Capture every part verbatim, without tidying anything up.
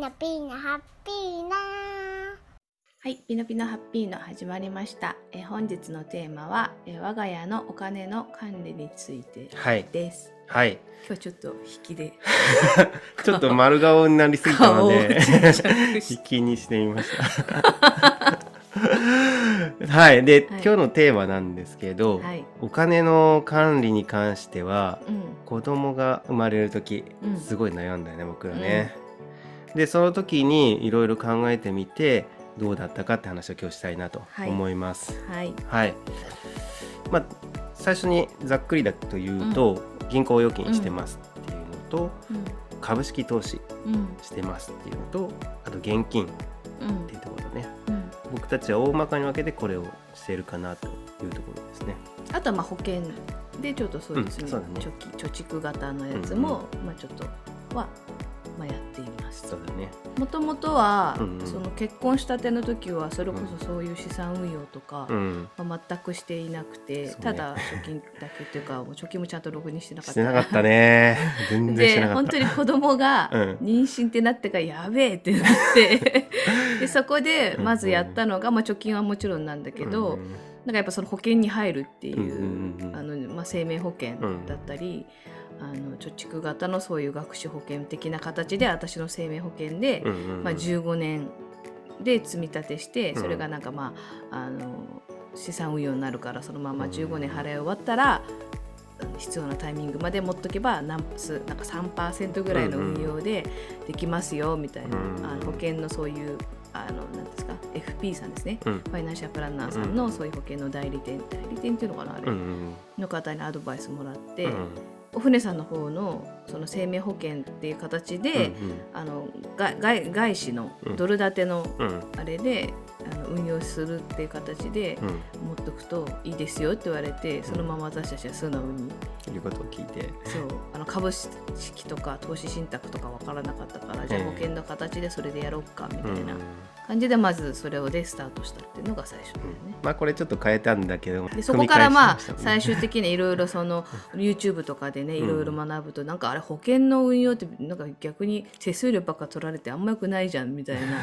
のピーのハッピーなはい、ピノピノハッピーの始まりました。え本日のテーマはえ我が家のお金の管理についてです。はい。はい、今日ちょっと引きでちょっと丸顔になりすぎたので引きにしてみました。はい、で、はい、今日のテーマなんですけど、はい、お金の管理に関しては、うん、子供が生まれる時、うん、すごい悩んだよね僕らね、うん、でその時にいろいろ考えてみてどうだったかって話を今日したいなと思います。はいはいはい、まあ、最初にざっくりだと言うと、うん、銀行預金してますっていうのと、うん、株式投資してますっていうのと、うん、あと現金っていうところね、うんうん、僕たちは大まかに分けてこれをしているかなというところですね。あとはまあ保険でちょっとそうですね、うん、そうだね、貯金、貯蓄型のやつも、うんうん、まあ、ちょっとは、まあ、やっています。そうだね、もともとは、うんうん、その結婚したての時はそれこそそういう資産運用とか、うんまあ、全くしていなくて、うん、ただ貯金だけっていうか貯金もちゃんとログにしてなかったしてなかったね全然してなかった。本当に子供が妊娠ってなってからやべえってなってでそこでまずやったのが、まあ、貯金はもちろんなんだけど、うん、なんかやっぱその保険に入るっていう、うんうんうん、あのまあ、生命保険だったり、うん、あの貯蓄型のそういう学資保険的な形で私の生命保険で、うんうんうん、まあ、じゅうごねんで積み立てして、うん、それがなんか、まあ、あの資産運用になるからそのままじゅうごねん払い終わったら、うん、必要なタイミングまで持っとけばなんか さんパーセント ぐらいの運用でできますよみたいな、うんうん、あの保険のそういうあのなんですか エフピー さんですね、うん、ファイナンシャルプランナーさんのそういう保険の代理店代理店っていうのかなあれ、うんうん、の方にアドバイスもらって、うん、お船さんの方のその生命保険っていう形で、うんうん、あの外外資のドル建てのあれで、うん、あの運用するっていう形で持っとくといいですよって言われて、うん、そのまま私たちは素直にいうことを聞いて、そうあの株式とか投資信託とか分からなかったから、うん、じゃあ保険の形でそれでやろうかみたいな感じでまずそれをでスタートしたっていうのが最初だよね、うん、まあこれちょっと変えたんだけど、でそこからまあ最終的にいろいろその YouTube とかでねいろいろ学ぶと、なんかあれ保険の運用ってなんか逆に手数料ばっか取られてあんま良くないじゃんみたいな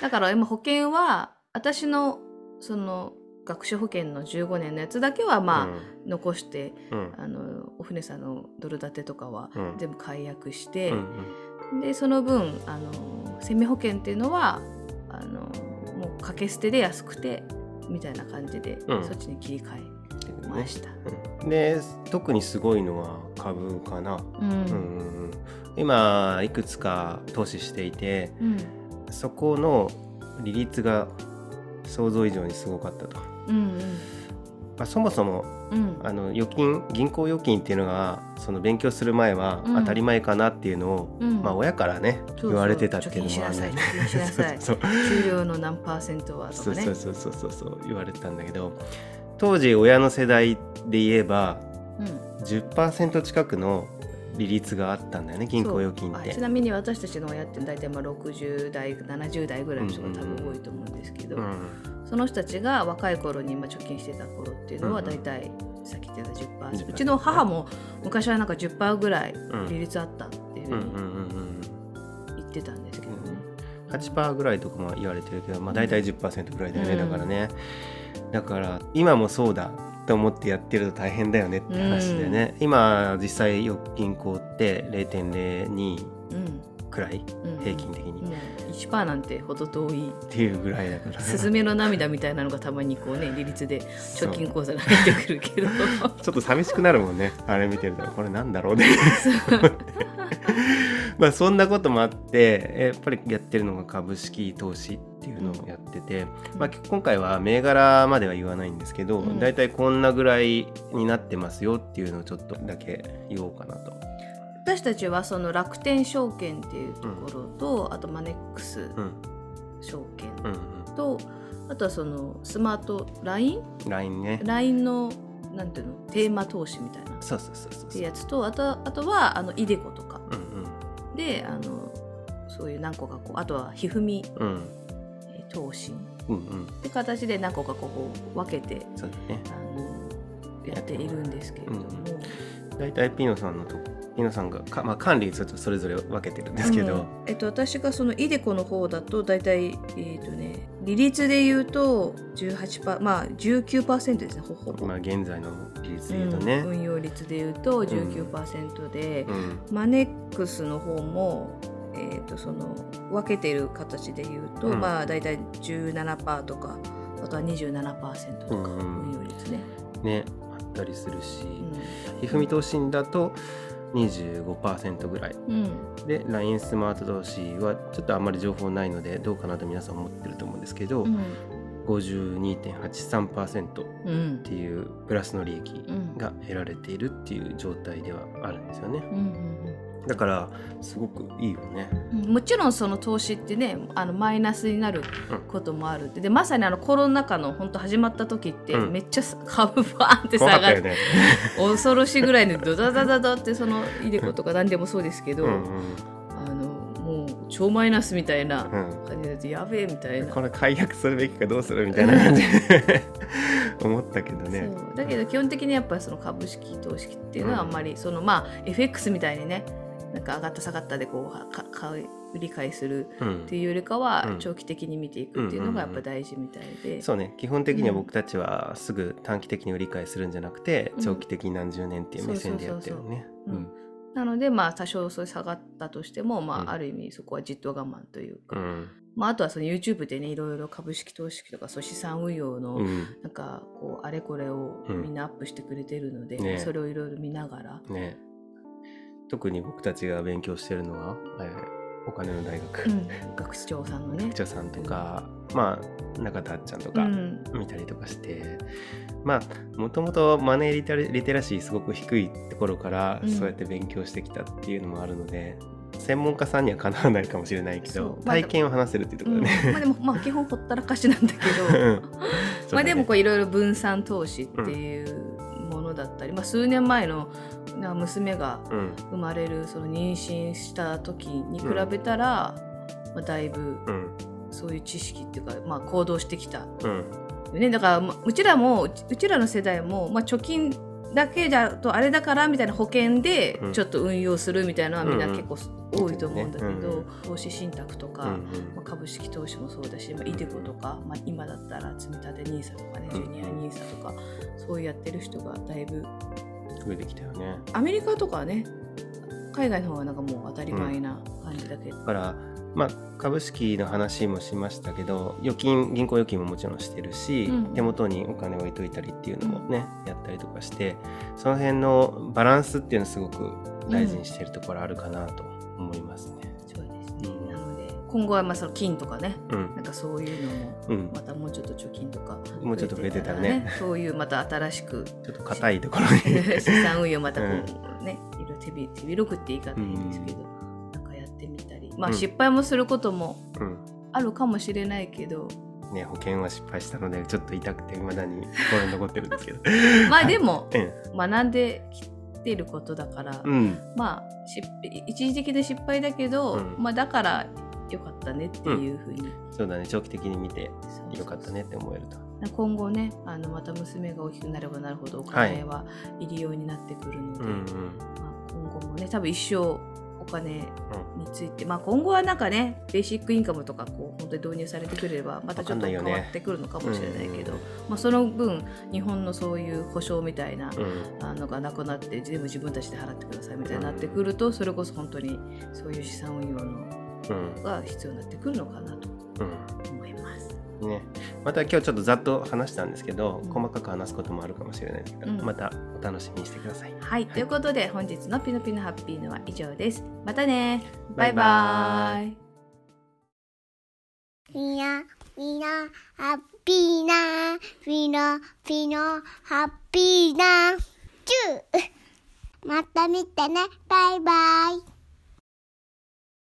だから今保険は私のその学習保険のじゅうごねんのやつだけはまあ、うん、残して、うん、あのお船さんのドル建てとかは全部解約して、うんうんうん、でその分あの生命保険っていうのはあのもう掛け捨てで安くてみたいな感じで、うん、そっちに切り替えました、うん、で特にすごいのは株かな、うんうん、今いくつか投資していて、うん、そこの利率が想像以上にすごかったと、うんうん、まあ、そもそも、うん、あの預金銀行預金っていうのがその勉強する前は当たり前かなっていうのを、うんまあ、親からね、うん、言われてたっていうのもあるね。貯金しなさい、そうそうそう、給料の何パーセントはとかね、そうそうそうそうそう言われてたんだけど、当時親の世代で言えば、うん、じゅっパーセント 近くの利率があったんだよね銀行預金って。ちなみに私たちの親って大体まあろくじゅうだいななじゅうだいぐらいの人が多分多いと思うんですけど、うんうん、その人たちが若い頃にまあ貯金してた頃っていうのは大体さっき言ってた じゅっパーセント、うん、うちの母も昔はなんか じゅっパーセント ぐらい利率あったっていうふうに言ってたんですけどね、うんうん、はちパーセント ぐらいとかも言われてるけど、まあ、大体 じゅっパーセント ぐらいだよね、うん、だからね、だから今もそうだと思ってやってると大変だよねって話でね、うん、今実際銀行って れいてんれいに くらい、うん、平均的に、うんうん、いちパーセント なんてほど遠いっていうぐらいだから、ね、スズメの涙みたいなのがたまにこうね利率で貯金口座に入ってくるけどちょっと寂しくなるもんねあれ見てるとこれなんだろうねまあそんなこともあってやっぱりやってるのが株式投資っていうのをやってて、まあ、今回は銘柄までは言わないんですけど、だいたいこんなぐらいになってますよっていうのをちょっとだけ言おうかなと。私たちはその楽天証券っていうところと、うん、あとマネックス証券と、うんうん、あとはそのスマート ライン ライン ね ライン のなんていうのテーマ投資みたいなそうそうそうそうってやつと、あと、あとはあのイデコとか、うんうん、であのそういう何個かこうあとはひふみ、うん投資、うんうん、って形で何個かこう分けてそうだね、あのやっているんですけれども、うんうん、大体ピノさんのとピノさんがか、まあ、管理ちょっとそれぞれ分けてるんですけど、うん、えっと、私がそのイデコの方だと大体、えーとね、利率で言うと じゅうはちパーセント、まあ、じゅうきゅうパーセント ですね、ほほぼ、まあ、現在の利率で言うとね、うん、運用率で言うと じゅうきゅうパーセント で、うんうん、マネックスの方もえー、とその分けてる形でいうと、うん、まあ、大体 じゅうななパーセント とか、あとは にじゅうななパーセント とか運用率ね、うん、ね、あったりするし、ひふみ投信だと にじゅうごパーセント ぐらい、うん、で ライン スマート投資はちょっとあんまり情報ないのでどうかなと皆さん思ってると思うんですけど、うん、ごじゅうにてんはちさんパーセント っていうプラスの利益が得られているっていう状態ではあるんですよね、うんうんうん、だからすごくいいよね、うん、もちろんその投資ってね、あのマイナスになることもある、うん、でまさにあのコロナ禍の本当始まった時って、うん、めっちゃ株バーンって下がって、ね、恐ろしいぐらいのドダダダダってそのイデコとか何でもそうですけど、うんうん、あのもう超マイナスみたいな感じで、うん、やべえみたいな、これ解約するべきかどうするみたいな感じで思ったけどね。そうだけど基本的にやっぱりその株式投資っていうのはあんまり、うん、そのまあ エフエックス みたいにね、なんか上がった下がったでこう買い売り買いするっていうよりかは長期的に見ていくっていうのがやっぱ大事みたいで、そうね、基本的には僕たちはすぐ短期的に売り買いするんじゃなくて、うん、長期的に何十年っていう目線でやってるね。なのでまあ多少そう下がったとしても、まあ、ある意味そこはじっと我慢というか、うん、まあ、あとはその YouTube でね、いろいろ株式投資とかそう資産運用のなんかこうあれこれをみんなアップしてくれてるので、うんね、それをいろいろ見ながら、ね、特に僕たちが勉強してるのは、えー、お金の大学、うん、学長さんのね、学長さんとか、うん、まあ中田あっちゃんとか見たりとかして、うん、まあもともとマネーリテラ、リテラシーすごく低いところからそうやって勉強してきたっていうのもあるので、うん、専門家さんにはかなわないかもしれないけど、まあ、体験を話せるっていうところね、うん、まあでもまあ基本ほったらかしなんだけど、うん、まあでもこういろいろ分散投資っていうものだったり、うん、まあ、数年前の娘が生まれるその妊娠した時に比べたら、うん、まあ、だいぶそういう知識っていうか、まあ、行動してきた、うんね、だからうちらもうちらの世代も、まあ、貯金だけだとあれだからみたいな保険でちょっと運用するみたいなのはみんな結構多いと思うんだけど、うんうん、投資信託とか、うんうん、まあ、株式投資もそうだし、まあ、イデコとか、まあ、今だったら積み立て ニーサ とかね、ジュニア ニーサ とかそういうやってる人がだいぶ増えてきたよね。アメリカとかはね、海外の方がなんかもう当たり前な感じだけど、うん、だから、まあ、株式の話もしましたけど、預金銀行預金ももちろんしてるし、うん、手元にお金置いといたりっていうのもね、うん、やったりとかして、その辺のバランスっていうのをすごく大事にしてるところあるかなと思いますね、うん、そうですね、うん、なので今後はまあその金とかね、うん、なんかそういうのも、うん、またもうちょっと貯金とか、ね、もうちょっと増えてたらね、そういうまた新しくちょっと固いところに資産運用またこうね、うん、いろいろ手び、手広くって言い方いいんですけど、うん、なんかやってみたり、まあ失敗もすることもあるかもしれないけど、うんうん、ね、保険は失敗したのでちょっと痛くて未だに心に残ってるんですけどまあでも、うん、学んできてることだから、うん、まあ失敗一時的な失敗だけど、うん、まあだから良かったねっていう風に、うん、そうだね、長期的に見て良かったねって思えると、今後ね、あのまた娘が大きくなればなるほどお金は入りようになってくるので、はい、うんうん、まあ、今後もね多分一生お金について、うん、まあ、今後はなんかねベーシックインカムとかこう本当に導入されてくれればまたちょっと変わってくるのかもしれないけど、ね、うん、まあ、その分日本のそういう保証みたいなのがなくなって全部自分たちで払ってくださいみたいになってくると、それこそ本当にそういう資産運用のが必要になってくるのかなと思います、うんね、また今日ちょっとざっと話したんですけど、うん、細かく話すこともあるかもしれないですけど、うん、またお楽しみにしてください、はい、はい、ということで本日のピノピノハッピーのは以上です。またね、バイバイ。みなみなハッピーなピノピノハッピーなチューまた見てね、バイバイ。